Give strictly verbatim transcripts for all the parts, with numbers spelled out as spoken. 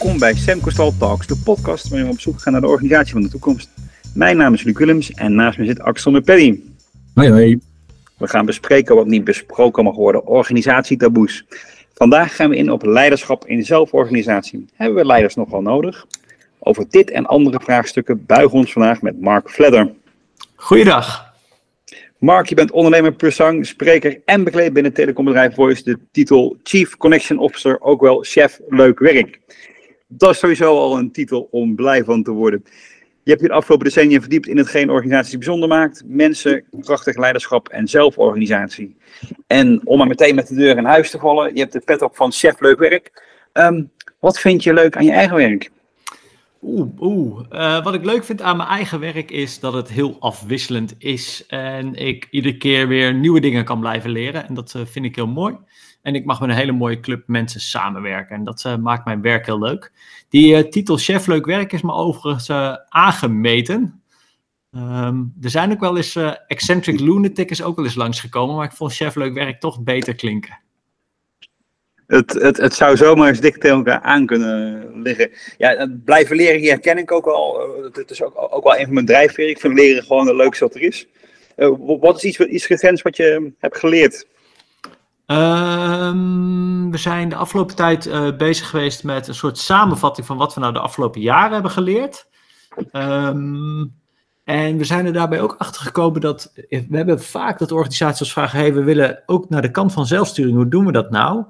Welkom bij Semco Style Talks, de podcast waarin we op zoek gaan naar de organisatie van de toekomst. Mijn naam is Luc Willems en naast me zit Axel Mepelli. Hoi hoi. We gaan bespreken wat niet besproken mag worden, organisatietaboes. Vandaag gaan we in op leiderschap in zelforganisatie. Hebben we leiders nogal nodig? Over dit en andere vraagstukken buigen we ons vandaag met Mark Vletter. Goeiedag. Mark, je bent ondernemer, persoon, spreker en bekleed binnen telecombedrijf Voys de titel Chief Connection Officer, ook wel chef leuk werk. Dat is sowieso al een titel om blij van te worden. Je hebt je de afgelopen decennia verdiept in hetgeen organisaties bijzonder maakt. Mensen, krachtig leiderschap en zelforganisatie. En om maar meteen met de deur in huis te vallen, je hebt de pet op van chef leuk werk. Um, wat vind je leuk aan je eigen werk? Oeh, oeh. Uh, wat ik leuk vind aan mijn eigen werk is dat het heel afwisselend is. En ik iedere keer weer nieuwe dingen kan blijven leren. En dat uh, vind ik heel mooi. En ik mag met een hele mooie club mensen samenwerken. En dat uh, maakt mijn werk heel leuk. Die uh, titel Chef Leuk Werk is me overigens uh, aangemeten. Um, er zijn ook wel eens... Uh, Eccentric Lunatic is ook wel eens langsgekomen. Maar ik vond Chef Leuk Werk toch beter klinken. Het, het, het zou zomaar eens dik tegen elkaar aan kunnen liggen. Ja, blijven leren, hier herken ik ook al. Het is ook, ook wel een van mijn drijfveren. Ik vind leren gewoon het leukste wat er is. Uh, wat is iets, iets recents wat je hebt geleerd? Um, we zijn de afgelopen tijd uh, bezig geweest met een soort samenvatting van wat we nou de afgelopen jaren hebben geleerd. Um, en we zijn er daarbij ook achter gekomen dat we hebben vaak dat organisaties vragen: hey, we willen ook naar de kant van zelfsturing. Hoe doen we dat nou?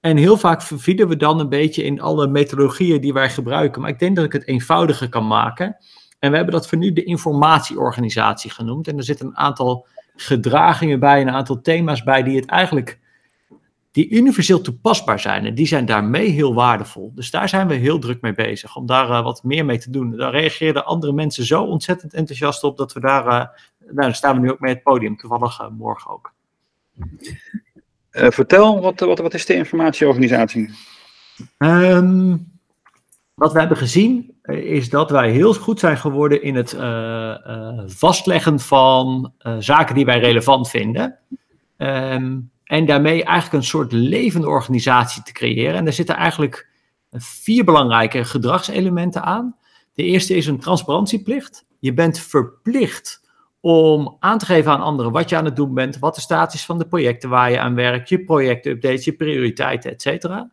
En heel vaak vervielen we dan een beetje in alle methodologieën die wij gebruiken. Maar ik denk dat ik het eenvoudiger kan maken. En we hebben dat voor nu de informatieorganisatie genoemd. En er zitten een aantal gedragingen bij, een aantal thema's bij die het eigenlijk, die universeel toepasbaar zijn. En die zijn daarmee heel waardevol. Dus daar zijn we heel druk mee bezig, om daar uh, wat meer mee te doen. Daar reageerden andere mensen zo ontzettend enthousiast op, dat we daar, uh, nou, daar staan we nu ook mee het podium, toevallig uh, morgen ook. Uh, vertel, wat, wat, wat is de informatieorganisatie? Um, wat we hebben gezien is dat wij heel goed zijn geworden in het uh, uh, vastleggen van uh, zaken die wij relevant vinden. Um, en daarmee eigenlijk een soort levende organisatie te creëren. En daar zitten eigenlijk vier belangrijke gedragselementen aan. De eerste is een transparantieplicht. Je bent verplicht om aan te geven aan anderen wat je aan het doen bent, wat de status is van de projecten waar je aan werkt, je projectupdates, je prioriteiten, et cetera.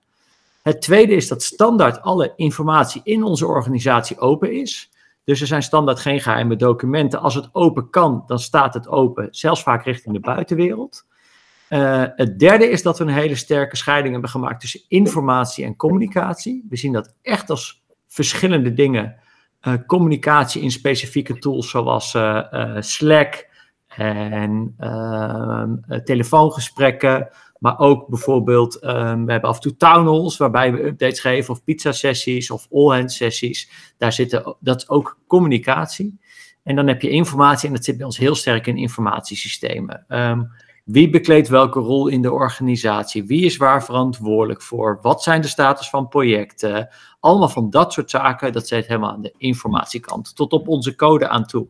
Het tweede is dat standaard alle informatie in onze organisatie open is. Dus er zijn standaard geen geheime documenten. Als het open kan, dan staat het open, zelfs vaak richting de buitenwereld. Uh, het derde is dat we een hele sterke scheiding hebben gemaakt tussen informatie en communicatie. We zien dat echt als verschillende dingen. Uh, communicatie in specifieke tools zoals uh, uh, Slack en uh, telefoongesprekken, maar ook bijvoorbeeld, uh, we hebben af en toe town halls waarbij we updates geven of pizza sessies of all-hand sessies. Daar zitten, dat is ook communicatie. En dan heb je informatie en dat zit bij ons heel sterk in informatiesystemen. Um, wie bekleedt welke rol in de organisatie? Wie is waar verantwoordelijk voor? Wat zijn de status van projecten? Allemaal van dat soort zaken, dat zit helemaal aan de informatiekant, tot op onze code aan toe.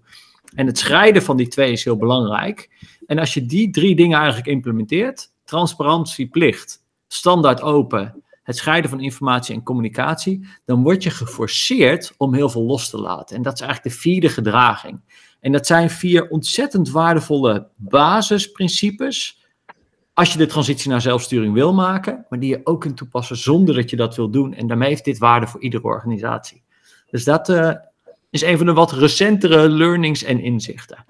En het scheiden van die twee is heel belangrijk. En als je die drie dingen eigenlijk implementeert, transparantieplicht, standaard open, het scheiden van informatie en communicatie, dan word je geforceerd om heel veel los te laten. En dat is eigenlijk de vierde gedraging. En dat zijn vier ontzettend waardevolle basisprincipes als je de transitie naar zelfsturing wil maken, maar die je ook kunt toepassen zonder dat je dat wil doen. En daarmee heeft dit waarde voor iedere organisatie. Dus dat uh, is een van de wat recentere learnings en inzichten.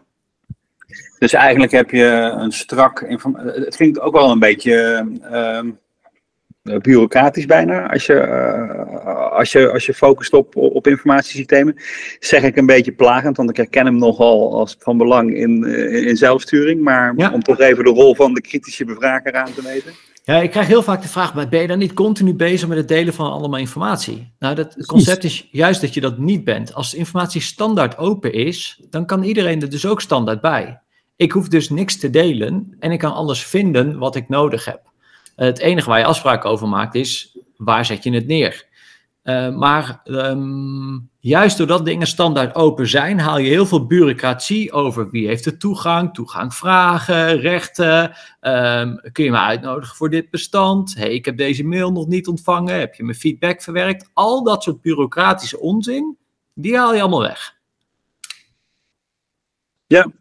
Dus eigenlijk heb je een strak informatie. Het klinkt ook wel een beetje uh, bureaucratisch bijna. Als je, uh, als je, als je focust op, op informatiesystemen, zeg ik een beetje plagend, want ik herken hem nogal als van belang in, in, in zelfsturing. Maar ja, om toch even de rol van de kritische bevrager aan te meten. Ja, ik krijg heel vaak de vraag, maar ben je dan niet continu bezig met het delen van allemaal informatie? Nou, dat concept is juist dat je dat niet bent. Als de informatie standaard open is, dan kan iedereen er dus ook standaard bij. Ik hoef dus niks te delen en ik kan alles vinden wat ik nodig heb. Het enige waar je afspraken over maakt is, waar zet je het neer? Uh, maar um, juist doordat dingen standaard open zijn, haal je heel veel bureaucratie over wie heeft de toegang, toegang vragen, rechten. Um, kun je me uitnodigen voor dit bestand? Hey, ik heb deze mail nog niet ontvangen. Heb je mijn feedback verwerkt? Al dat soort bureaucratische onzin, die haal je allemaal weg. Ja.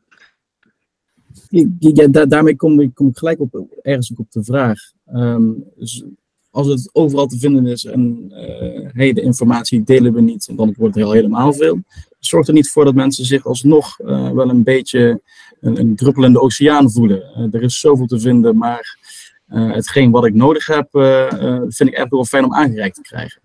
ja daar, daarmee kom ik, kom ik gelijk op, ergens ook op de vraag. Um, dus als het overal te vinden is en uh, hey, de informatie delen we niet, want dan wordt het heel helemaal veel. Zorg er niet voor dat mensen zich alsnog uh, wel een beetje een, een druppel in de oceaan voelen. Uh, er is zoveel te vinden, maar uh, hetgeen wat ik nodig heb, uh, uh, vind ik echt wel fijn om aangereikt te krijgen.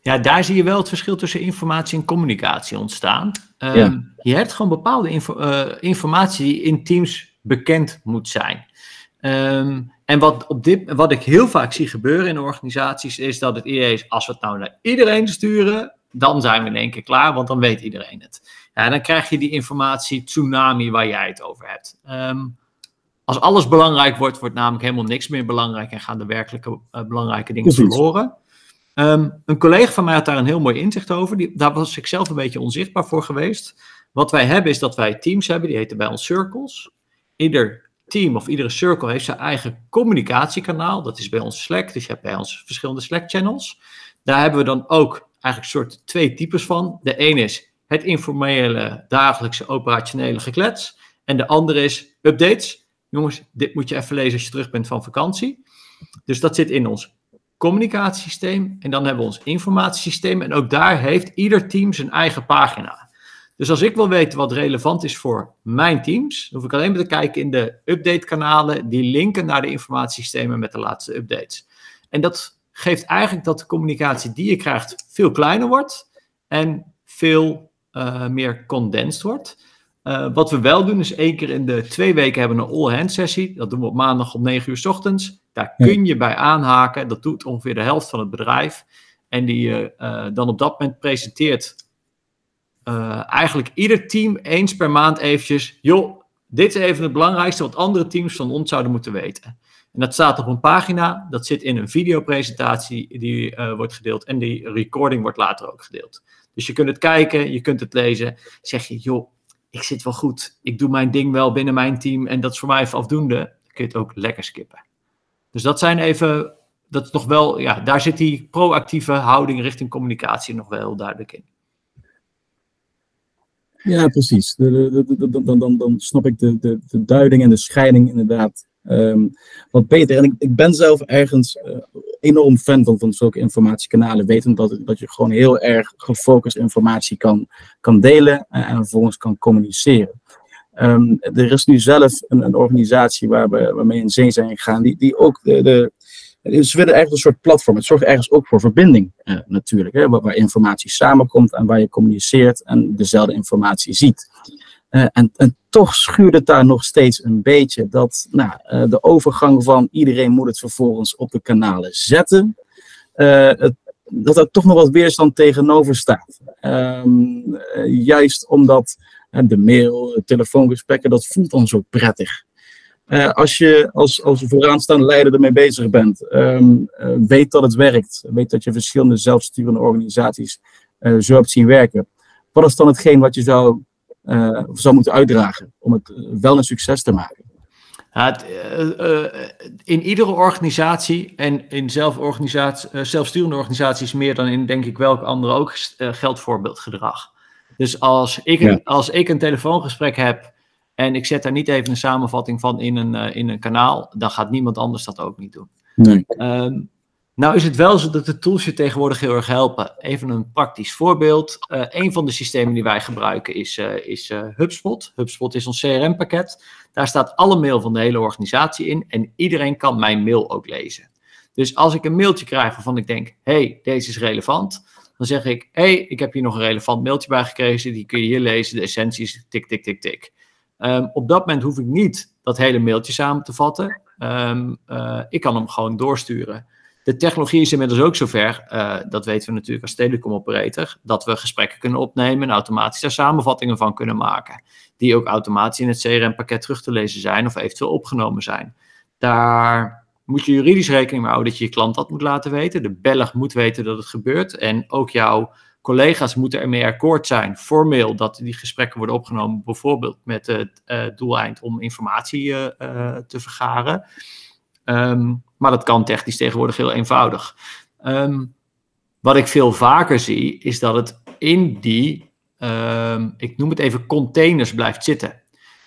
Ja, daar zie je wel het verschil tussen informatie en communicatie ontstaan. Um, ja. Je hebt gewoon bepaalde info, uh, informatie die in teams bekend moet zijn. Um, en wat, op dit, wat ik heel vaak zie gebeuren in organisaties is dat het idee is, als we het nou naar iedereen sturen, dan zijn we in één keer klaar, want dan weet iedereen het. Ja, dan krijg je die informatie tsunami waar jij het over hebt. Um, als alles belangrijk wordt, wordt namelijk helemaal niks meer belangrijk en gaan de werkelijke uh, belangrijke dingen verloren. Um, een collega van mij had daar een heel mooi inzicht over. Die, daar was ik zelf een beetje onzichtbaar voor geweest. Wat wij hebben is dat wij teams hebben, die heten bij ons circles. Ieder team of iedere circle heeft zijn eigen communicatiekanaal. Dat is bij ons Slack, dus je hebt bij ons verschillende Slack channels. Daar hebben we dan ook eigenlijk soort twee types van. De ene is het informele, dagelijkse, operationele geklets. En de andere is updates. Jongens, dit moet je even lezen als je terug bent van vakantie. Dus dat zit in ons communicatiesysteem en dan hebben we ons informatiesysteem en ook daar heeft ieder team zijn eigen pagina. Dus als ik wil weten wat relevant is voor mijn teams, dan hoef ik alleen maar te kijken in de update-kanalen die linken naar de informatiesystemen met de laatste updates. En dat geeft eigenlijk dat de communicatie die je krijgt veel kleiner wordt en veel uh, meer condensed wordt. Uh, wat we wel doen is één keer in de twee weken hebben we een all-hands sessie. Dat doen we op maandag om negen uur 's ochtends. Daar kun je bij aanhaken. Dat doet ongeveer de helft van het bedrijf. En die uh, uh, dan op dat moment presenteert uh, eigenlijk ieder team eens per maand eventjes. Joh, dit is even het belangrijkste wat andere teams van ons zouden moeten weten. En dat staat op een pagina. Dat zit in een videopresentatie die uh, wordt gedeeld. En die recording wordt later ook gedeeld. Dus je kunt het kijken, je kunt het lezen. Zeg je, joh, ik zit wel goed. Ik doe mijn ding wel binnen mijn team. En dat is voor mij even afdoende. Dan kun je het ook lekker skippen. Dus dat zijn even, dat is nog wel, ja, daar zit die proactieve houding richting communicatie nog wel heel duidelijk in. Ja, precies. Dan, dan, dan, dan snap ik de, de, de duiding en de scheiding inderdaad um, wat beter. En ik, ik ben zelf ergens uh, enorm fan van, van zulke informatiekanalen. Wetend dat, dat je gewoon heel erg gefocust informatie kan, kan delen en, en vervolgens kan communiceren. Um, er is nu zelf een, een organisatie waar we, waarmee in zee zijn gegaan, die, die ook de, de, ze willen eigenlijk een soort platform. Het zorgt ergens ook voor verbinding eh, natuurlijk, hè, waar, waar informatie samenkomt en waar je communiceert en dezelfde informatie ziet. Uh, en, en toch schuurt het daar nog steeds een beetje dat nou, uh, de overgang van iedereen moet het vervolgens op de kanalen zetten. Uh, het, dat er toch nog wat weerstand tegenover staat. Um, uh, juist omdat de mail, de telefoongesprekken, dat voelt dan zo prettig. Uh, als je als, als vooraanstaande leider ermee bezig bent, um, uh, weet dat het werkt. Weet dat je verschillende zelfsturende organisaties uh, zo hebt zien werken. Wat is dan hetgeen wat je zou, uh, zou moeten uitdragen om het wel een succes te maken? Ja, het, uh, uh, in iedere organisatie en in zelforganisatie, uh, zelfsturende organisaties meer dan in denk ik welke andere ook uh, geldt voorbeeldgedrag. Dus als ik, ja. als ik een telefoongesprek heb en ik zet daar niet even een samenvatting van in een, uh, in een kanaal, dan gaat niemand anders dat ook niet doen. Nee. Um, nou is het wel zo dat de tools je tegenwoordig heel erg helpen. Even een praktisch voorbeeld. Uh, een van de systemen die wij gebruiken is, uh, is uh, HubSpot. HubSpot is ons C R M-pakket. Daar staat alle mail van de hele organisatie in en iedereen kan mijn mail ook lezen. Dus als ik een mailtje krijg waarvan ik denk, hé, hey, deze is relevant, dan zeg ik, hé, hey, ik heb hier nog een relevant mailtje bij gekregen, die kun je hier lezen, de essenties, tik, tik, tik, tik. Um, op dat moment hoef ik niet dat hele mailtje samen te vatten. Um, uh, ik kan hem gewoon doorsturen. De technologie is inmiddels ook zover, uh, dat weten we natuurlijk als telecomoperator, dat we gesprekken kunnen opnemen en automatisch daar samenvattingen van kunnen maken. Die ook automatisch in het C R M-pakket terug te lezen zijn of eventueel opgenomen zijn. Daar moet je juridisch rekening mee houden dat je je klant dat moet laten weten. De beller moet weten dat het gebeurt. En ook jouw collega's moeten ermee akkoord zijn, formeel, dat die gesprekken worden opgenomen, bijvoorbeeld met het uh, doeleind om informatie uh, uh, te vergaren. Um, maar dat kan technisch tegenwoordig heel eenvoudig. Um, wat ik veel vaker zie, is dat het in die, um, ik noem het even, containers blijft zitten.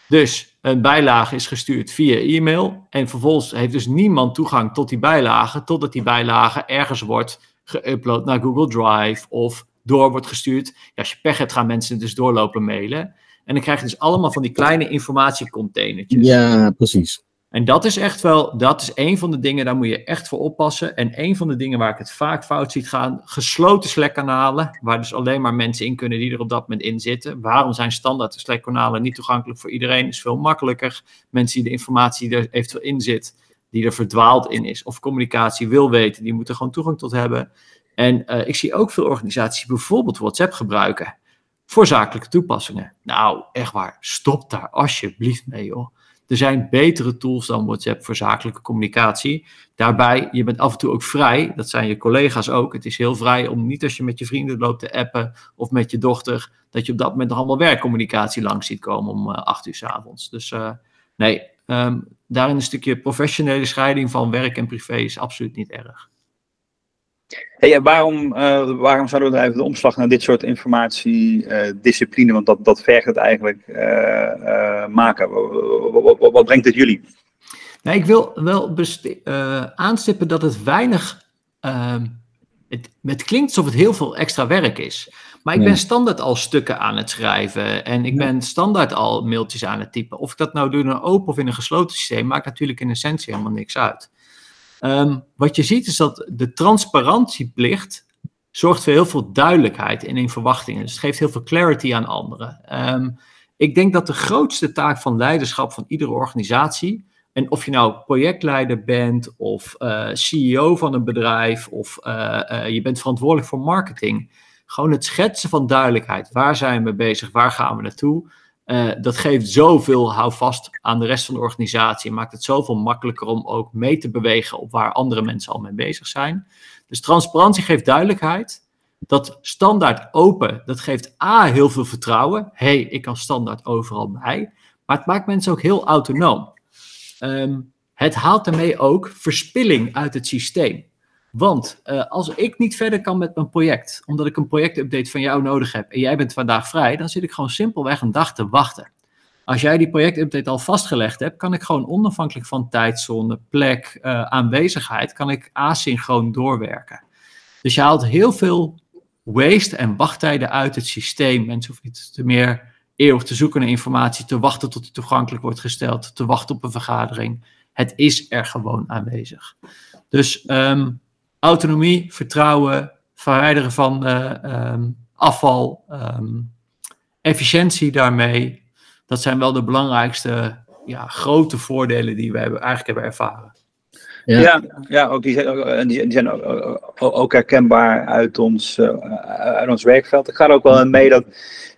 Dus een bijlage is gestuurd via e-mail en vervolgens heeft dus niemand toegang tot die bijlage, totdat die bijlage ergens wordt geüpload naar Google Drive of door wordt gestuurd. Ja, als je pech hebt, gaan mensen dus doorlopen mailen. En dan krijg je dus allemaal van die kleine informatiecontainertjes. Ja, precies. En dat is echt wel, dat is een van de dingen, daar moet je echt voor oppassen. En een van de dingen waar ik het vaak fout zie gaan, gesloten Slack-kanalen, waar dus alleen maar mensen in kunnen die er op dat moment in zitten. Waarom zijn standaard Slack-kanalen niet toegankelijk voor iedereen? Is veel makkelijker. Mensen die de informatie die er eventueel in zit, die er verdwaald in is, of communicatie wil weten, die moeten gewoon toegang tot hebben. En uh, ik zie ook veel organisaties bijvoorbeeld WhatsApp gebruiken voor zakelijke toepassingen. Nou, echt waar, stop daar alsjeblieft mee, joh. Er zijn betere tools dan WhatsApp voor zakelijke communicatie. Daarbij, je bent af en toe ook vrij. Dat zijn je collega's ook. Het is heel vrij om niet als je met je vrienden loopt te appen of met je dochter, dat je op dat moment nog allemaal werkcommunicatie langs ziet komen om uh, acht uur 's avonds. Dus uh, nee, um, daarin een stukje professionele scheiding van werk en privé is absoluut niet erg. Hey, en waarom, uh, waarom zouden we de omslag naar dit soort informatiediscipline, uh, want dat, dat vergt het eigenlijk, uh, uh, maken? Wat, wat, wat brengt het jullie? Nou, ik wil wel uh, aanstippen dat het weinig... Uh, het, het klinkt alsof het heel veel extra werk is. Maar ik nee. ben standaard al stukken aan het schrijven. En ik ja. ben standaard al mailtjes aan het typen. Of ik dat nou doe in een open of in een gesloten systeem, maakt natuurlijk in essentie helemaal niks uit. Um, wat je ziet is dat de transparantieplicht zorgt voor heel veel duidelijkheid in hun verwachtingen. Dus het geeft heel veel clarity aan anderen. Um, ik denk dat de grootste taak van leiderschap van iedere organisatie, en of je nou projectleider bent of uh, C E O van een bedrijf of uh, uh, je bent verantwoordelijk voor marketing, gewoon het schetsen van duidelijkheid. Waar zijn we bezig? Waar gaan we naartoe? Uh, dat geeft zoveel houvast aan de rest van de organisatie en maakt het zoveel makkelijker om ook mee te bewegen op waar andere mensen al mee bezig zijn. Dus transparantie geeft duidelijkheid. Dat standaard open, dat geeft A, heel veel vertrouwen. Hé, hey, ik kan standaard overal bij. Maar het maakt mensen ook heel autonoom. Um, het haalt daarmee ook verspilling uit het systeem. Want uh, als ik niet verder kan met mijn project, omdat ik een projectupdate van jou nodig heb en jij bent vandaag vrij, dan zit ik gewoon simpelweg een dag te wachten. Als jij die projectupdate al vastgelegd hebt, kan ik gewoon onafhankelijk van tijdzone, plek, uh, aanwezigheid, kan ik asynchroon doorwerken. Dus je haalt heel veel waste en wachttijden uit het systeem. Mensen hoeven niet te meer eeuwig te zoeken naar informatie, te wachten tot die toegankelijk wordt gesteld, te wachten op een vergadering. Het is er gewoon aanwezig. Dus... Um, autonomie, vertrouwen, verwijderen van uh, um, afval, um, efficiëntie daarmee. Dat zijn wel de belangrijkste ja, grote voordelen die we hebben, eigenlijk hebben ervaren. Ja, ja, ja ook die zijn, ook, die zijn ook, ook herkenbaar uit ons, uh, uit ons werkveld. Ik ga er ook wel in mee dat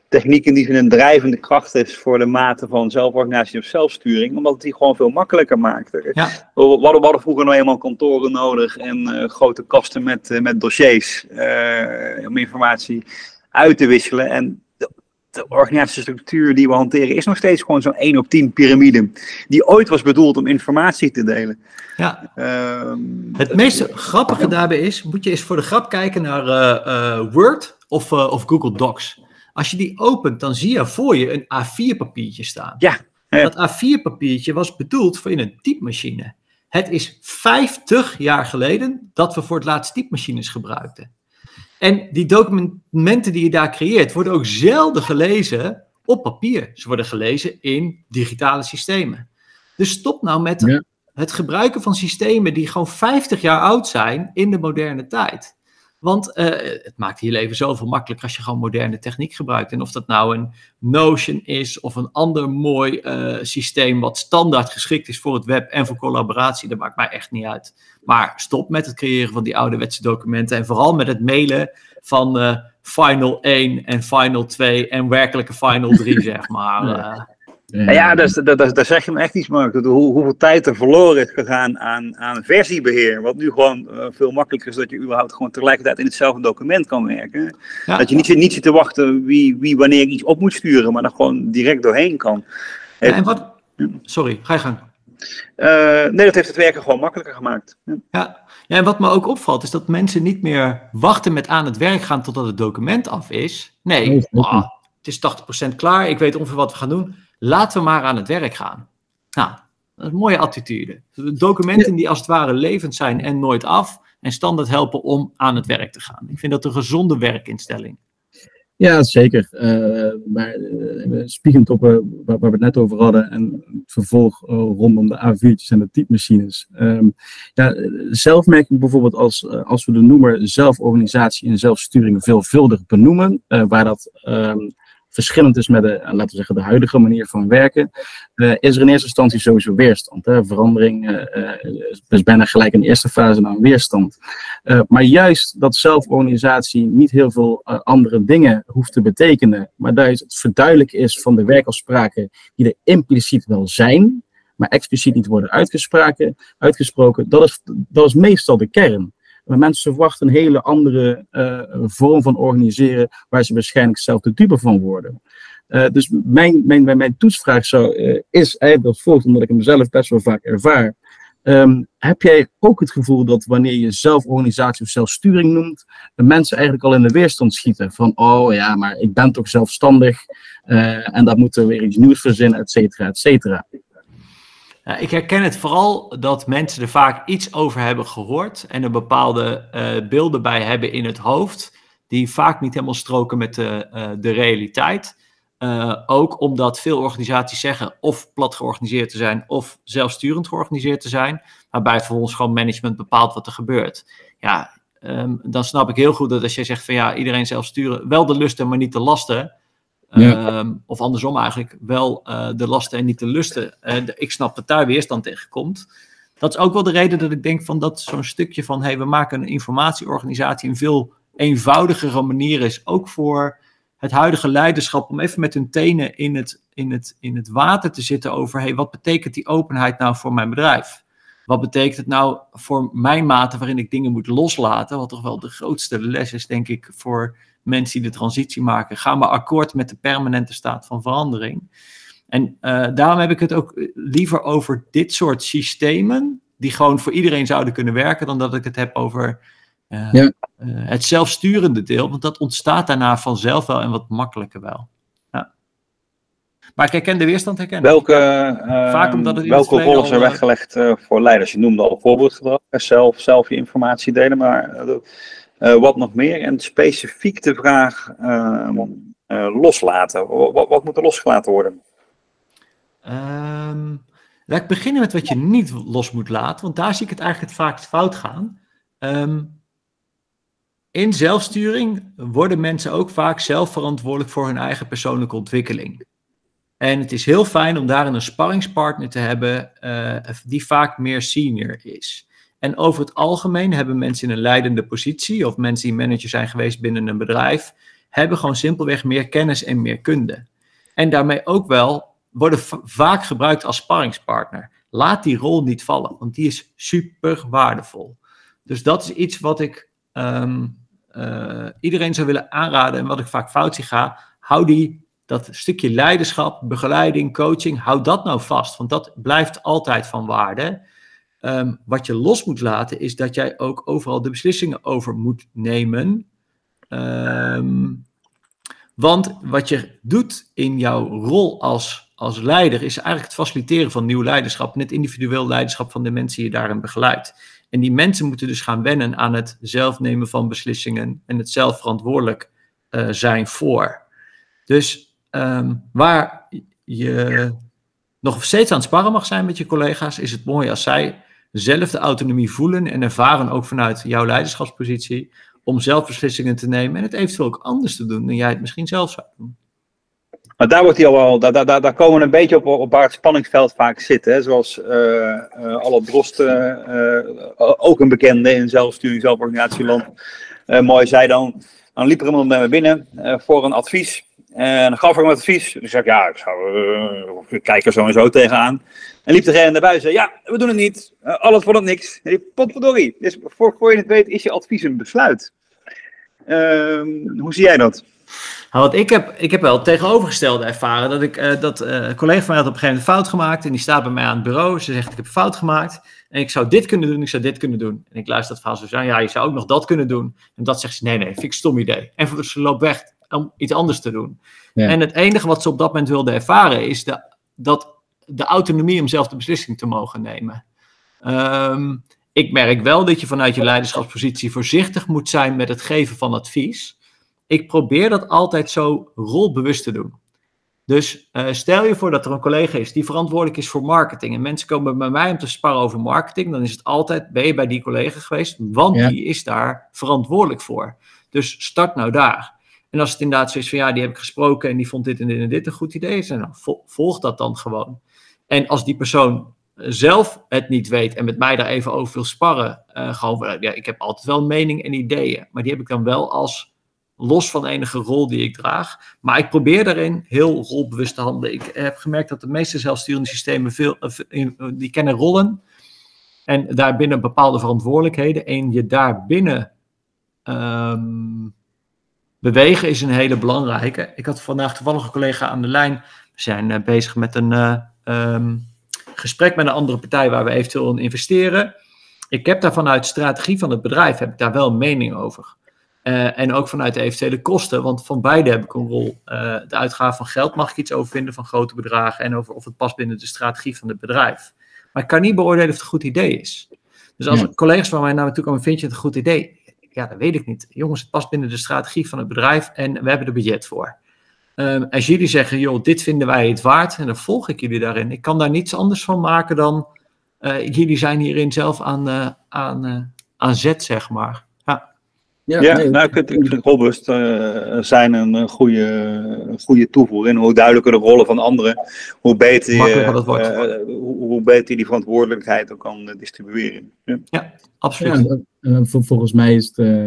techniek in die zin een drijvende kracht is voor de mate van zelforganisatie of zelfsturing, omdat het die gewoon veel makkelijker maakt. Ja. We hadden vroeger nog eenmaal kantoren nodig en uh, grote kasten met, uh, met dossiers uh, om informatie uit te wisselen. En de, de organisatiestructuur die we hanteren is nog steeds gewoon zo'n één op tien piramide, die ooit was bedoeld om informatie te delen. Ja. Uh, het meest uh, grappige ja. daarbij is, moet je eens voor de grap kijken naar uh, uh, Word of, uh, of Google Docs. Als je die opent, dan zie je voor je een A vier papiertje staan. Ja, ja. Dat A vier papiertje was bedoeld voor in een typemachine. Het is vijftig jaar geleden dat we voor het laatst typemachines gebruikten. En die documenten die je daar creëert, worden ook zelden gelezen op papier. Ze worden gelezen in digitale systemen. Dus stop nou met ja. het gebruiken van systemen die gewoon vijftig jaar oud zijn in de moderne tijd. Want uh, het maakt je leven zoveel makkelijker als je gewoon moderne techniek gebruikt. En of dat nou een Notion is of een ander mooi uh, systeem wat standaard geschikt is voor het web en voor collaboratie, dat maakt mij echt niet uit. Maar stop met het creëren van die ouderwetse documenten en vooral met het mailen van uh, Final één en Final twee en werkelijke Final drie, zeg maar. Uh, Uh, nou ja, daar dat, dat, dat zeg je me echt iets, Mark. Dat, hoe, hoeveel tijd er verloren is gegaan aan, aan versiebeheer. Wat nu gewoon uh, veel makkelijker is dat je überhaupt gewoon tegelijkertijd in hetzelfde document kan werken. Ja. Dat je niet, niet zit te wachten wie, wie wanneer iets op moet sturen, maar dat gewoon direct doorheen kan. Heeft, ja, en wat? Sorry, ga je gang. Uh, nee, dat heeft het werken gewoon makkelijker gemaakt. Ja. Ja. Ja, en wat me ook opvalt is dat mensen niet meer wachten met aan het werk gaan totdat het document af is. Nee, nee oh, het is tachtig procent klaar, ik weet ongeveer wat we gaan doen. Laten we maar aan het werk gaan. Nou, dat is een mooie attitude. Documenten die als het ware levend zijn en nooit af. En standaard helpen om aan het werk te gaan. Ik vind dat een gezonde werkinstelling. Ja, zeker. Uh, maar uh, spiegend op uh, waar, waar we het net over hadden en het vervolg uh, rondom de A viertjes en de typemachines. Um, ja, zelf merk ik bijvoorbeeld als, uh, als we de noemer zelforganisatie en zelfsturing veelvuldig benoemen, uh, waar dat um, verschillend is met de, laten we zeggen, de huidige manier van werken, uh, is er in eerste instantie sowieso weerstand. Hè? Verandering uh, is bijna gelijk in de eerste fase aan weerstand. Uh, maar juist dat zelforganisatie niet heel veel uh, andere dingen hoeft te betekenen, maar dat het verduidelijken is van de werkafspraken die er impliciet wel zijn, maar expliciet niet worden uitgesproken, uitgesproken dat, is, dat is meestal de kern. Maar mensen verwachten een hele andere uh, vorm van organiseren, waar ze waarschijnlijk zelf de dupe van worden. Uh, dus mijn, mijn, mijn toetsvraag zou, uh, is eigenlijk als volgt, omdat ik hem zelf best wel vaak ervaar. Um, heb jij ook het gevoel dat wanneer je zelforganisatie of zelfsturing noemt, de mensen eigenlijk al in de weerstand schieten? Van, oh ja, maar ik ben toch zelfstandig uh, en dat moet er weer iets nieuws verzinnen, et cetera, et cetera. Ik herken het vooral dat mensen er vaak iets over hebben gehoord en er bepaalde uh, beelden bij hebben in het hoofd, die vaak niet helemaal stroken met de, uh, de realiteit. Uh, ook omdat veel organisaties zeggen of plat georganiseerd te zijn of zelfsturend georganiseerd te zijn, waarbij vervolgens gewoon management bepaalt wat er gebeurt. Ja, um, dan snap ik heel goed dat als jij zegt van ja, iedereen zelfsturen, wel de lusten, maar niet de lasten. Ja. Um, of andersom eigenlijk, wel uh, de lasten en niet de lusten. Uh, de, ik snap dat daar weerstand tegen komt. Dat is ook wel de reden dat ik denk van dat zo'n stukje van, hey, we maken een informatieorganisatie een veel eenvoudigere manier is, ook voor het huidige leiderschap, om even met hun tenen in het, in het, in het water te zitten over, hey, wat betekent die openheid nou voor mijn bedrijf? Wat betekent het nou voor mijn mate waarin ik dingen moet loslaten? Wat toch wel de grootste les is, denk ik, voor mensen die de transitie maken. Ga maar akkoord met de permanente staat van verandering. En uh, daarom heb ik het ook liever over dit soort systemen, die gewoon voor iedereen zouden kunnen werken, dan dat ik het heb over uh, ja. uh, het zelfsturende deel. Want dat ontstaat daarna vanzelf wel en wat makkelijker wel. Ja. Maar ik herken de weerstand herkennen. Welke, uh, Vaak omdat het welke rollen zijn weggelegd uh, voor leiders? Je noemde al voorbeeldgedrag, zelf, zelf je informatie delen, maar Uh, Uh, wat nog meer? En specifiek de vraag uh, uh, loslaten. Wat, wat moet er losgelaten worden? Um, laat ik beginnen met wat je niet los moet laten. Want daar zie ik het eigenlijk het vaakst fout gaan. Um, in zelfsturing worden mensen ook vaak zelf verantwoordelijk voor hun eigen persoonlijke ontwikkeling. En het is heel fijn om daarin een sparringspartner te hebben uh, die vaak meer senior is. En over het algemeen hebben mensen in een leidende positie, of mensen die manager zijn geweest binnen een bedrijf, hebben gewoon simpelweg meer kennis en meer kunde. En daarmee ook wel, worden vaak gebruikt als sparringspartner. Laat die rol niet vallen, want die is super waardevol. Dus dat is iets wat ik um, uh, iedereen zou willen aanraden en wat ik vaak fout zie gaan. Hou die, dat stukje leiderschap, begeleiding, coaching, hou dat nou vast, want dat blijft altijd van waarde. Um, wat je los moet laten is dat jij ook overal de beslissingen over moet nemen. Um, want wat je doet in jouw rol als, als leider is eigenlijk het faciliteren van nieuw leiderschap. En het individueel leiderschap van de mensen die je daarin begeleidt. En die mensen moeten dus gaan wennen aan het zelf nemen van beslissingen. En het zelf verantwoordelijk uh, zijn voor. Dus um, waar je nog steeds aan het sparren mag zijn met je collega's, is het mooi als zij zelf de autonomie voelen en ervaren, ook vanuit jouw leiderschapspositie, om zelf beslissingen te nemen en het eventueel ook anders te doen dan jij het misschien zelf zou doen. Maar daar, wordt al wel, daar, daar, daar komen we een beetje op, op waar het spanningsveld vaak zit. Hè? Zoals uh, uh, Alo Brost, uh, uh, ook een bekende in zelfsturing, zelforganisatieland, uh, mooi zei dan, dan liep er iemand met me binnen uh, voor een advies. En dan gaf ik hem advies. En ik zei, ja, ik zou uh, kijken zo en zo tegenaan. En liep degene naar buiten en zei, ja, we doen het niet. Uh, alles voor dat niks. En ik, potverdorie. Dus voor, voor je het weet is je advies een besluit. Uh, hoe zie jij dat? Nou, want ik heb, ik heb wel het tegenovergestelde ervaren. Dat ik, uh, dat, uh, een collega van mij had op een gegeven moment een fout gemaakt. En die staat bij mij aan het bureau. Ze zegt, ik heb een fout gemaakt. En ik zou dit kunnen doen, ik zou dit kunnen doen. En ik luister dat verhaal zo aan. Ja, je zou ook nog dat kunnen doen. En dat zegt ze, nee, nee, vind ik een stom idee. En voor ze loopt weg om iets anders te doen. Ja. En het enige wat ze op dat moment wilde ervaren is de, dat de autonomie om zelf de beslissing te mogen nemen. Um, ik merk wel dat je vanuit je leiderschapspositie voorzichtig moet zijn met het geven van advies. Ik probeer dat altijd zo rolbewust te doen. Dus uh, stel je voor dat er een collega is die verantwoordelijk is voor marketing. En mensen komen bij mij om te sparren over marketing. Dan is het altijd, ben je bij die collega geweest? Want ja. die is daar verantwoordelijk voor. Dus start nou daar. En als het inderdaad zo is van, ja, die heb ik gesproken en die vond dit en dit en dit een goed idee. Dan nou, volg dat dan gewoon. En als die persoon zelf het niet weet en met mij daar even over wil sparren. Uh, gewoon, ja, ik heb altijd wel mening en ideeën. Maar die heb ik dan wel als... los van enige rol die ik draag. Maar ik probeer daarin heel rolbewust te handelen. Ik heb gemerkt dat de meeste zelfsturende systemen... Veel, die kennen rollen. En daarbinnen bepaalde verantwoordelijkheden. En je daarbinnen... Um, bewegen is een hele belangrijke. Ik had vandaag toevallig een collega aan de lijn. We zijn uh, bezig met een... Uh, um, gesprek met een andere partij... waar we eventueel in investeren. Ik heb daar vanuit strategie van het bedrijf... heb ik daar wel mening over. Uh, en ook vanuit de eventuele kosten, want van beide heb ik een rol. Uh, de uitgave van geld mag ik iets over vinden van grote bedragen en over of het past binnen de strategie van het bedrijf. Maar ik kan niet beoordelen of het een goed idee is. Dus als ja. collega's van mij naar me toe komen, vind je het een goed idee? Ja, dat weet ik niet. Jongens, het past binnen de strategie van het bedrijf en we hebben er budget voor. Um, als jullie zeggen, joh, dit vinden wij het waard en dan volg ik jullie daarin. Ik kan daar niets anders van maken dan, uh, jullie zijn hierin zelf aan, uh, aan, uh, aan zet, zeg maar. Ja, ja nee, nou, ik vind rolbewust uh, zijn een goede, een goede toevoer. En hoe duidelijker de rollen van anderen, hoe beter je uh, hoe, hoe beter die verantwoordelijkheid ook kan distribueren. Ja, ja absoluut. Ja, en vol, volgens mij is het uh,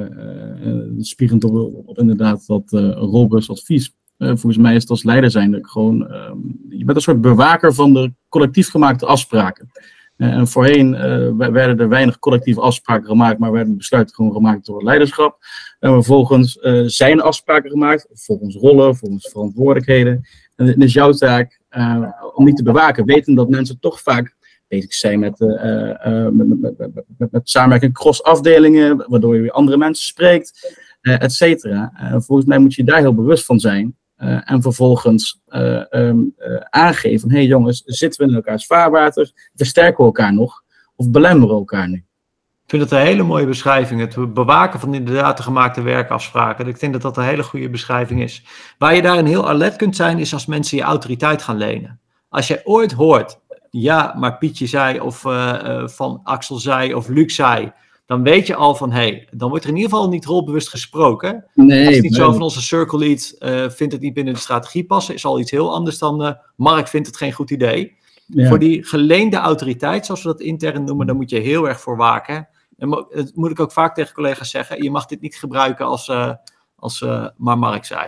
uh, spierend op, op inderdaad dat uh, rolbewust advies. Uh, volgens mij is het als leider zijnde gewoon, uh, je bent een soort bewaker van de collectief gemaakte afspraken. En voorheen uh, werden er weinig collectieve afspraken gemaakt, maar werden besluiten gewoon gemaakt door het leiderschap. En vervolgens uh, zijn afspraken gemaakt, volgens rollen, volgens verantwoordelijkheden. En het is jouw taak uh, om niet te bewaken, weten dat mensen toch vaak bezig zijn met, uh, uh, met, met, met, met, met samenwerking cross afdelingen, waardoor je weer andere mensen spreekt, uh, et cetera. Uh, volgens mij moet je daar heel bewust van zijn. Uh, en vervolgens uh, um, uh, aangeven van, hé hey jongens, zitten we in elkaars vaarwater, versterken we elkaar nog of belemmeren we elkaar nu? Ik vind dat een hele mooie beschrijving, het bewaken van inderdaad de gemaakte werkafspraken. Ik denk dat dat een hele goede beschrijving is. Waar je daarin heel alert kunt zijn, is als mensen je autoriteit gaan lenen. Als jij ooit hoort, ja, maar Pietje zei of uh, uh, van Axel zei of Luc zei... Dan weet je al van, hé, hey, dan wordt er in ieder geval niet rolbewust gesproken. Nee, als het niet nee. zo van onze circle lead uh, vindt het niet binnen de strategie passen, is al iets heel anders dan uh, Mark vindt het geen goed idee. Ja. Voor die geleende autoriteit, zoals we dat intern noemen, daar moet je heel erg voor waken. En dat moet ik ook vaak tegen collega's zeggen, je mag dit niet gebruiken als, uh, als uh, maar Mark zei.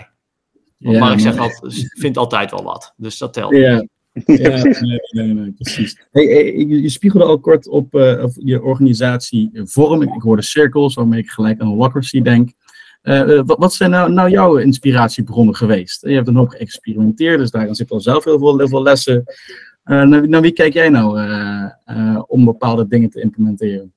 Want ja, Mark zegt al, vindt altijd wel wat, dus dat telt. Ja. Ja, nee, nee, nee, precies. Hey, hey, je spiegelde al kort op uh, je organisatievorm. Ik, ik hoorde cirkels, waarmee ik gelijk aan Holacracy denk. Uh, wat, wat zijn nou, nou jouw inspiratiebronnen geweest? Je hebt een hoop geëxperimenteerd, dus daarin zit al zelf heel veel, heel veel lessen. Uh, naar, naar wie kijk jij nou uh, uh, om bepaalde dingen te implementeren?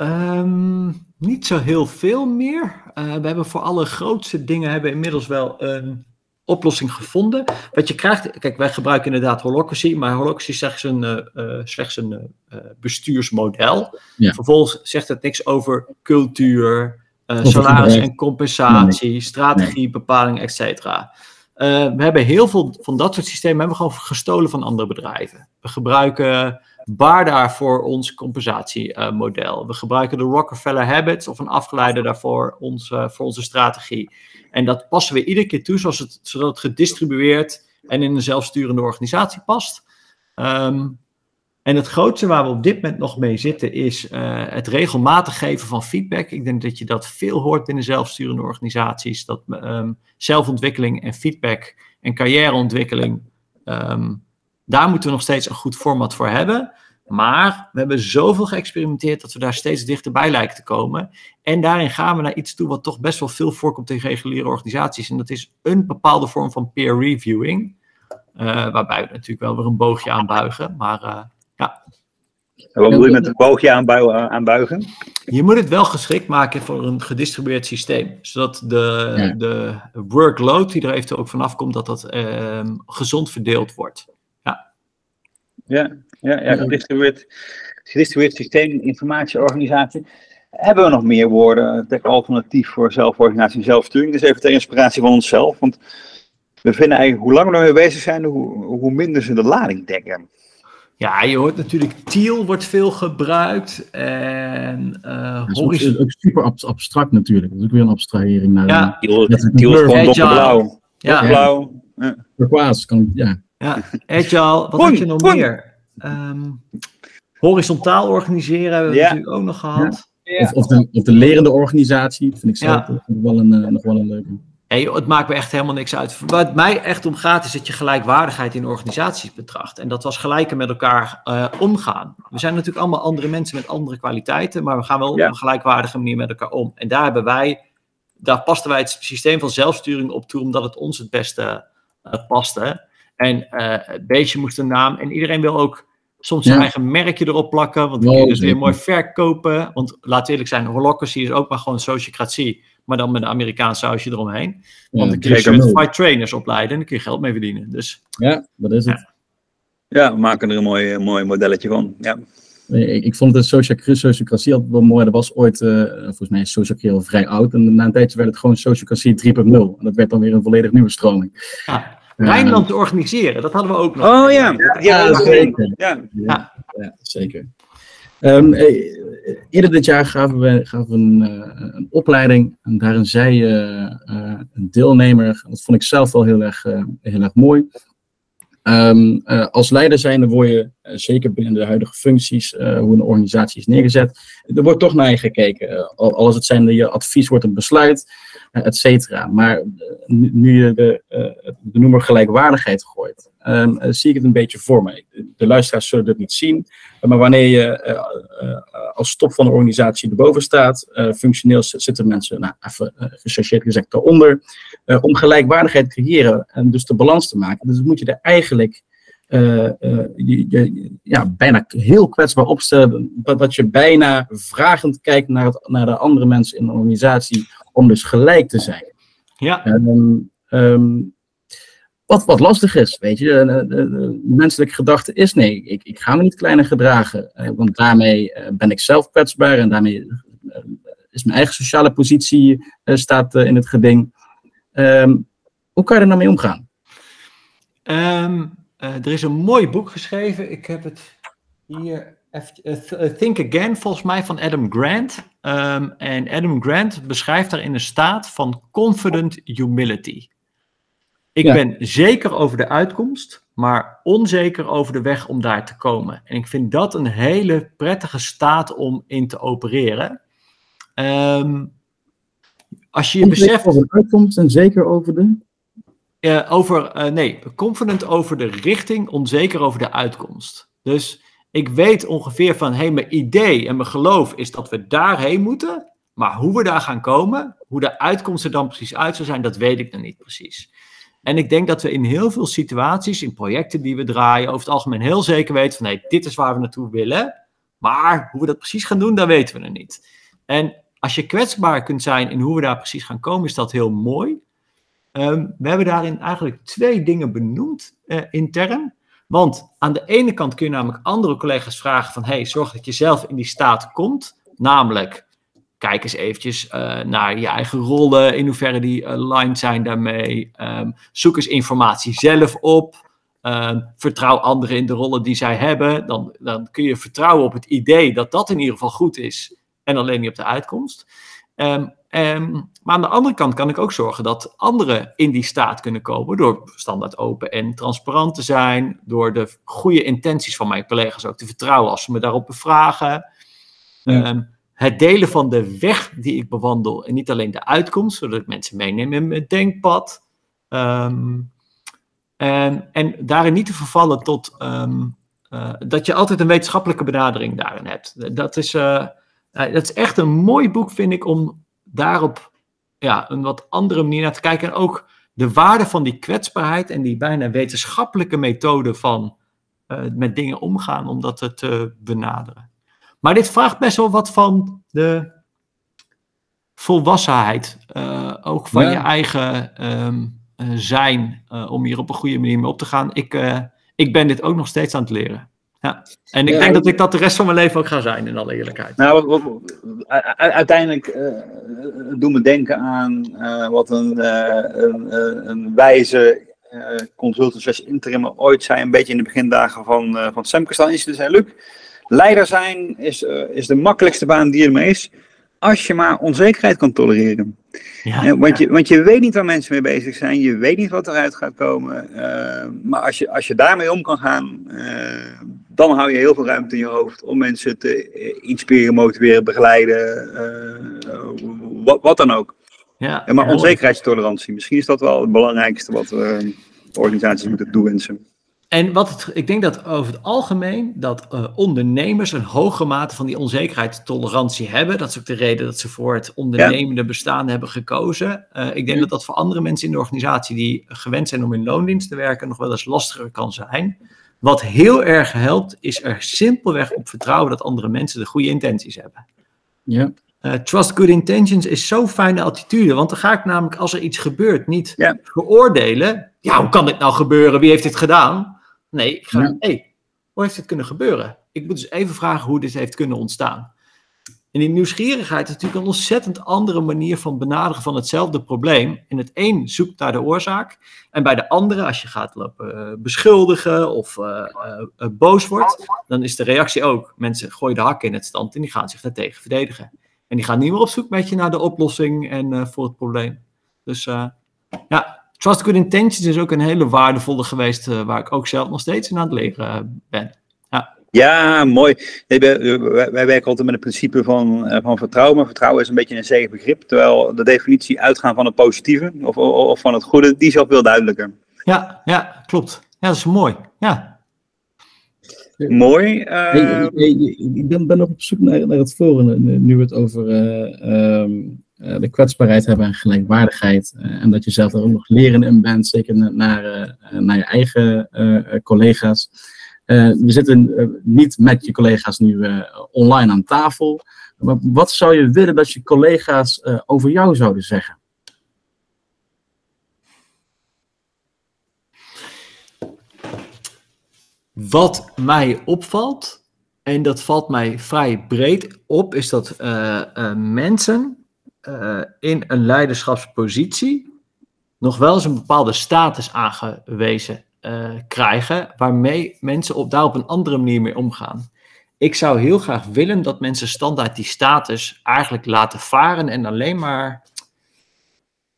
Um, niet zo heel veel meer. Uh, we hebben voor alle grootste dingen hebben inmiddels wel een... oplossing gevonden. Wat je krijgt, kijk, wij gebruiken inderdaad Holacracy, maar Holacracy is slechts een, uh, slechts een uh, bestuursmodel. Ja. Vervolgens zegt het niks over cultuur, uh, salaris en compensatie, nee. strategie, nee. bepaling, et cetera. Uh, we hebben heel veel van dat soort systemen hebben we gewoon gestolen van andere bedrijven. We gebruiken Baarda voor ons compensatiemodel. Uh, we gebruiken de Rockefeller Habits of een afgeleide daarvoor ons, uh, voor onze strategie. En dat passen we iedere keer toe, zoals het, zodat het gedistribueerd en in een zelfsturende organisatie past. Um, En het grootste waar we op dit moment nog mee zitten is uh, het regelmatig geven van feedback. Ik denk dat je dat veel hoort binnen zelfsturende organisaties. Dat um, zelfontwikkeling en feedback en carrièreontwikkeling, um, daar moeten we nog steeds een goed format voor hebben. Maar we hebben zoveel geëxperimenteerd dat we daar steeds dichterbij lijken te komen. En daarin gaan we naar iets toe wat toch best wel veel voorkomt in reguliere organisaties. En dat is een bepaalde vorm van peer reviewing. Uh, waarbij we natuurlijk wel weer een boogje aanbuigen, maar... Uh, Ja. En wat bedoel je met een boogje aanbuigen? Je moet het wel geschikt maken voor een gedistribueerd systeem. Zodat de, ja. de workload die er eventueel ook vanaf komt, dat dat eh, gezond verdeeld wordt. Ja, ja, ja, ja gedistribueerd, gedistribueerd systeem, informatieorganisatie. Hebben we nog meer woorden, tech alternatief voor zelforganisatie en zelfsturing? Dus even ter inspiratie van onszelf. Want we vinden eigenlijk, hoe langer we ermee bezig zijn, hoe, hoe minder ze de lading dekken. Ja, je hoort natuurlijk, T I E L wordt veel gebruikt. En uh, horizon... is ook super abstract natuurlijk. Dat is ook weer een abstrahering naar... Ja, T I E L is gewoon donkerblauw. Ja. Donkerblauw. Ja. Turquoise kan... Ja. Ja, agile. Wat bon, had je nog bon. meer? Um, horizontaal organiseren hebben we ja. natuurlijk ook nog gehad. Ja. Of, of, de, of de lerende organisatie. Dat vind ik zelf ja. nog, wel een, uh, nog wel een leuke. Hey, joh, het maakt me echt helemaal niks uit. Wat mij echt om gaat is dat je gelijkwaardigheid in organisaties betracht. En dat was gelijken met elkaar uh, omgaan. We zijn natuurlijk allemaal andere mensen met andere kwaliteiten. Maar we gaan wel op ja. een gelijkwaardige manier met elkaar om. En daar hebben wij, daar pasten wij het systeem van zelfsturing op toe. Omdat het ons het beste uh, paste. En uh, het beestje moest een naam. En iedereen wil ook soms ja. zijn eigen merkje erop plakken. Want dan kun je dus weer mooi verkopen. Want laten we eerlijk zijn, Holacracy is ook maar gewoon sociocratie. Maar dan met een Amerikaans sausje eromheen. Want dan kun je certified trainers opleiden en dan kun je geld mee verdienen. Dus, ja, dat is het. Ja, ja, we maken er een mooi, mooi modelletje van. Ja. Ik, ik vond de sociocratie altijd wel mooi. Er was ooit, uh, volgens mij is sociocratie al vrij oud. En na een tijdje werd het gewoon sociocratie drie punt nul. En dat werd dan weer een volledig nieuwe stroming. Ja, Rijnland uh, te organiseren, dat hadden we ook nog. Oh ja, ja, ja, zeker. Ja. Ja, ja, zeker. Um, eerder dit jaar gaven we, gaven we een, uh, een opleiding en daarin zei uh, uh, een deelnemer, dat vond ik zelf wel heel erg, uh, heel erg mooi. Um, uh, als leider zijnde word je, uh, zeker binnen de huidige functies, uh, hoe een organisatie is neergezet, er wordt toch naar je gekeken. Uh, al is het zijnde je advies wordt een besluit, uh, et cetera. Maar uh, nu, nu je de, uh, de noemer gelijkwaardigheid gooit, um, uh, zie ik het een beetje voor me. De luisteraars zullen dit niet zien, uh, maar wanneer je uh, uh, als top van de organisatie erboven staat, uh, functioneel zitten mensen, nou, even uh, gechargeerd gezegd, daaronder, uh, om gelijkwaardigheid te creëren en dus de balans te maken. Dus moet je er eigenlijk Uh, uh, je, je, ja, bijna heel kwetsbaar opstellen, dat, dat je bijna vragend kijkt naar, het, naar de andere mensen in de organisatie om dus gelijk te zijn. Ja. Um, um, wat, wat lastig is, weet je, de, de, de menselijke gedachte is nee, ik, ik ga me niet kleiner gedragen, want daarmee ben ik zelf kwetsbaar en daarmee is mijn eigen sociale positie uh, staat uh, in het geding. Um, hoe kan je er nou mee omgaan? Um, uh, er is een mooi boek geschreven. Ik heb het hier even, uh, Think Again, volgens mij, van Adam Grant. Um, en Adam Grant beschrijft daarin een staat van confident humility. Ik ja. ben zeker over de uitkomst, maar onzeker over de weg om daar te komen. En ik vind dat een hele prettige staat om in te opereren. Um, als je je beseft... over de uitkomst en zeker over de... Uh, over, uh, nee, confident over de richting, onzeker over de uitkomst. Dus ik weet ongeveer van, hé, hey, mijn idee en mijn geloof is dat we daarheen moeten, maar hoe we daar gaan komen, hoe de uitkomst er dan precies uit zou zijn, dat weet ik nog niet precies. En ik denk dat we in heel veel situaties, in projecten die we draaien, over het algemeen heel zeker weten van, hé, hey, dit is waar we naartoe willen, maar hoe we dat precies gaan doen, dat weten we nog niet. En als je kwetsbaar kunt zijn in hoe we daar precies gaan komen, is dat heel mooi. Um, we hebben daarin eigenlijk twee dingen benoemd uh, intern. Want aan de ene kant kun je namelijk andere collega's vragen van... hey, zorg dat je zelf in die staat komt. Namelijk, kijk eens eventjes uh, naar je eigen rollen, in hoeverre die aligned zijn daarmee. Um, zoek eens informatie zelf op. Um, vertrouw anderen in de rollen die zij hebben. Dan, dan kun je vertrouwen op het idee dat dat in ieder geval goed is. En alleen niet op de uitkomst. Um, Um, maar aan de andere kant kan ik ook zorgen dat anderen in die staat kunnen komen door standaard open en transparant te zijn, door de goede intenties van mijn collega's ook te vertrouwen als ze me daarop bevragen. Ja. Um, het delen van de weg die ik bewandel en niet alleen de uitkomst, zodat ik mensen meeneem in mijn denkpad. Um, en, en daarin niet te vervallen tot um, uh, dat je altijd een wetenschappelijke benadering daarin hebt. Dat is, uh, uh, dat is echt een mooi boek, vind ik, om daarop ja, een wat andere manier naar te kijken. En ook de waarde van die kwetsbaarheid en die bijna wetenschappelijke methode van uh, met dingen omgaan, om dat te benaderen. Maar dit vraagt best wel wat van de volwassenheid. Uh, ook van ja. je eigen um, uh, zijn, uh, om hier op een goede manier mee op te gaan. Ik, uh, ik ben dit ook nog steeds aan het leren. Ja. En ik ja, denk dat ik dat de rest van mijn leven ook ga zijn, in alle eerlijkheid. Nou, wat, wat, uiteindelijk uh, doen we denken aan uh, wat een, uh, een, een wijze uh, consultant slash interim ooit zei, een beetje in de begindagen van, uh, van Semco Style Instituut, zei: Luc, leider zijn is, uh, is de makkelijkste baan die er mee is, als je maar onzekerheid kan tolereren. Ja, uh, want, ja. je, want je weet niet waar mensen mee bezig zijn, je weet niet wat eruit gaat komen, uh, maar als je, als je daarmee om kan gaan, uh, dan hou je heel veel ruimte in je hoofd om mensen te inspireren, motiveren, begeleiden, uh, wat, wat dan ook. Ja, maar mooi. Onzekerheidstolerantie, misschien is dat wel het belangrijkste wat we organisaties moeten toewensen. En wat het, ik denk dat over het algemeen dat uh, ondernemers een hoge mate van die onzekerheidstolerantie hebben. Dat is ook de reden dat ze voor het ondernemende bestaan hebben gekozen. Uh, ik denk dat dat voor andere mensen in de organisatie die gewend zijn om in loondienst te werken nog wel eens lastiger kan zijn. Wat heel erg helpt, is er simpelweg op vertrouwen dat andere mensen de goede intenties hebben. Ja. Uh, trust good intentions is zo'n fijne attitude, want dan ga ik namelijk als er iets gebeurt niet ja. veroordelen. Ja, hoe kan dit nou gebeuren? Wie heeft dit gedaan? Nee, ik ga, ja. hey, hoe heeft dit kunnen gebeuren? Ik moet dus even vragen hoe dit heeft kunnen ontstaan. En die nieuwsgierigheid is natuurlijk een ontzettend andere manier van benaderen van hetzelfde probleem. En het een zoekt naar de oorzaak. En bij de andere, als je gaat lopen beschuldigen of uh, uh, boos wordt, dan is de reactie ook. Mensen gooien de hakken in het zand en die gaan zich daartegen verdedigen. En die gaan niet meer op zoek met je naar de oplossing en uh, voor het probleem. Dus uh, ja, trust good intentions is ook een hele waardevolle geweest, uh, waar ik ook zelf nog steeds in aan het leren ben. Ja, mooi. Nee, wij, wij werken altijd met het principe van, van vertrouwen. Maar vertrouwen is een beetje een zeer begrip. Terwijl de definitie uitgaan van het positieve of, of van het goede, die is al veel duidelijker. Ja, ja, klopt. Ja, dat is mooi. Ja. Mooi. Uh... Hey, hey, ik ben, ben nog op zoek naar, naar het volgende. Nu we het over uh, um, de kwetsbaarheid hebben en gelijkwaardigheid. Uh, en dat je zelf daar ook nog leren in bent. Zeker naar, uh, naar je eigen uh, collega's. Uh, we zitten uh, niet met je collega's nu uh, online aan tafel. Maar wat zou je willen dat je collega's uh, over jou zouden zeggen? Wat mij opvalt, en dat valt mij vrij breed op, is dat uh, uh, mensen uh, in een leiderschapspositie nog wel eens een bepaalde status aangewezen Uh, krijgen, waarmee mensen op, daar op een andere manier mee omgaan. Ik zou heel graag willen dat mensen standaard die status eigenlijk laten varen en alleen maar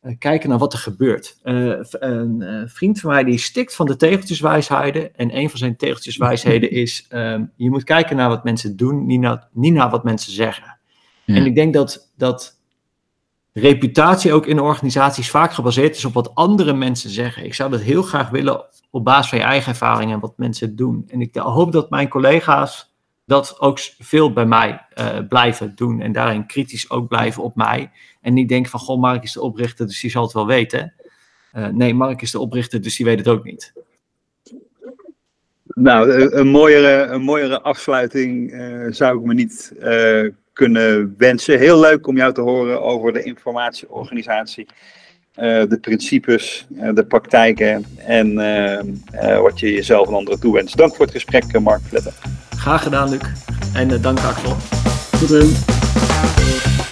uh, kijken naar wat er gebeurt. Uh, een uh, vriend van mij die stikt van de tegeltjeswijsheden en een van zijn tegeltjeswijsheden is uh, je moet kijken naar wat mensen doen, niet naar, niet naar wat mensen zeggen. Ja. En ik denk dat, dat reputatie ook in organisaties vaak gebaseerd is op wat andere mensen zeggen. Ik zou dat heel graag willen op basis van je eigen ervaringen en wat mensen doen. En ik hoop dat mijn collega's dat ook veel bij mij uh, blijven doen. En daarin kritisch ook blijven op mij. En niet denken van, goh, Mark is de oprichter, dus die zal het wel weten. Uh, nee, Mark is de oprichter, dus die weet het ook niet. Nou, een mooiere, een mooiere afsluiting uh, zou ik me niet uh, kunnen wensen. Heel leuk om jou te horen over de informatieorganisatie. Uh, de principes, uh, de praktijken en uh, uh, wat je jezelf en anderen toewenst. Dank voor het gesprek, Mark Vletter. Graag gedaan, Luc. En uh, dank, Axel. Tot ziens.